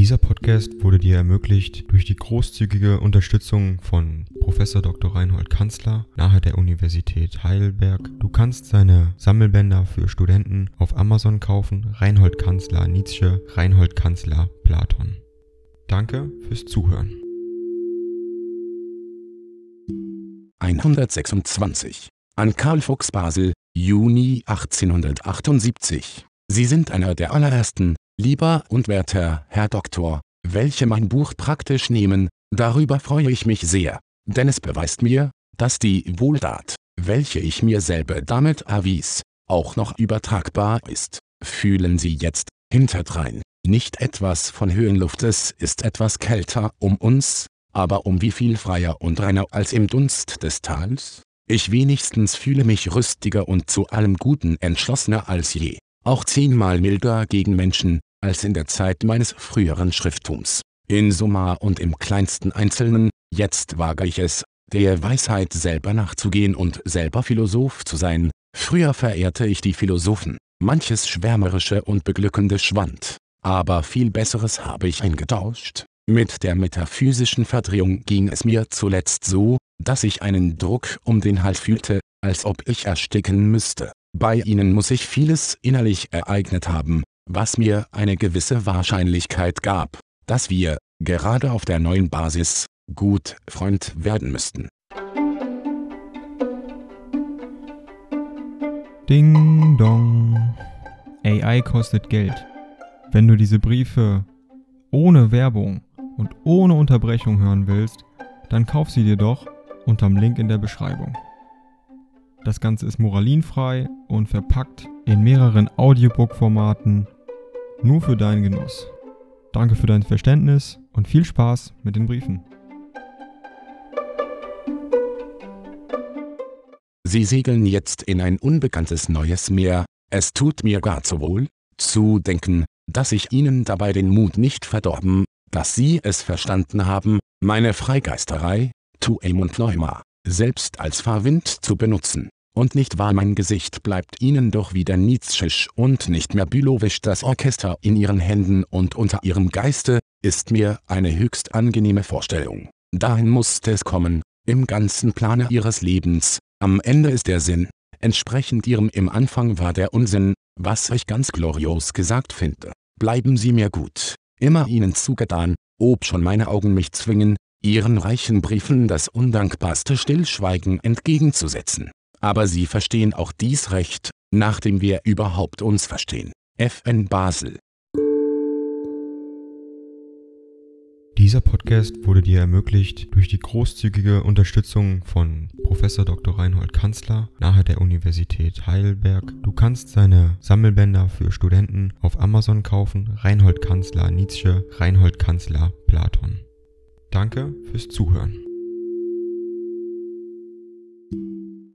Dieser Podcast wurde dir ermöglicht durch die großzügige Unterstützung von Prof. Dr. Reinhold Kanzler nahe der Universität Heidelberg. Du kannst seine Sammelbänder für Studenten auf Amazon kaufen. Reinhold Kanzler Nietzsche, Reinhold Kanzler Platon. Danke fürs Zuhören. 126. An Karl Fuchs, Basel, Juni 1878. Sie sind einer der allerersten, lieber und werter Herr Doktor, welche mein Buch praktisch nehmen. Darüber freue ich mich sehr, denn es beweist mir, dass die Wohltat, welche ich mir selber damit erwies, auch noch übertragbar ist. Fühlen Sie jetzt, hinterdrein, nicht etwas von Höhenluft, es ist etwas kälter um uns, aber um wie viel freier und reiner als im Dunst des Tals? Ich wenigstens fühle mich rüstiger und zu allem Guten entschlossener als je, auch 10-mal milder gegen Menschen, als in der Zeit meines früheren Schrifttums. In Summa und im kleinsten Einzelnen, jetzt wage ich es, der Weisheit selber nachzugehen und selber Philosoph zu sein. Früher verehrte ich die Philosophen, manches schwärmerische und beglückende schwand, aber viel Besseres habe ich eingetauscht. Mit der metaphysischen Verdrehung ging es mir zuletzt so, dass ich einen Druck um den Hals fühlte, als ob ich ersticken müsste. Bei Ihnen muss sich vieles innerlich ereignet haben, was mir eine gewisse Wahrscheinlichkeit gab, dass wir, gerade auf der neuen Basis, gut Freund werden müssten. Ding dong. AI kostet Geld. Wenn du diese Briefe ohne Werbung und ohne Unterbrechung hören willst, dann kauf sie dir doch unterm Link in der Beschreibung. Das Ganze ist moralinfrei und verpackt in mehreren Audiobook-Formaten nur für deinen Genuss. Danke für dein Verständnis und viel Spaß mit den Briefen. Sie segeln jetzt in ein unbekanntes neues Meer. Es tut mir gar zu wohl, zu denken, dass ich Ihnen dabei den Mut nicht verdorben, dass Sie es verstanden haben, meine Freigeisterei, Tuem und Neuma, selbst als Fahrwind zu benutzen. Und nicht wahr, mein Gesicht bleibt Ihnen doch wieder nietzschisch und nicht mehr bülowisch. Das Orchester in Ihren Händen und unter Ihrem Geiste ist mir eine höchst angenehme Vorstellung. Dahin musste es kommen, im ganzen Plane Ihres Lebens. Am Ende ist der Sinn entsprechend Ihrem im Anfang war der Unsinn, was ich ganz glorios gesagt finde. Bleiben Sie mir gut, immer Ihnen zugetan, ob schon meine Augen mich zwingen, Ihren reichen Briefen das undankbarste Stillschweigen entgegenzusetzen. Aber Sie verstehen auch dies recht, nachdem wir überhaupt uns verstehen. FN Basel. Dieser Podcast wurde dir ermöglicht durch die großzügige Unterstützung von Prof. Dr. Reinhold Kanzler nahe der Universität Heidelberg. Du kannst seine Sammelbänder für Studenten auf Amazon kaufen. Reinhold Kanzler Nietzsche, Reinhold Kanzler Platon. Danke fürs Zuhören.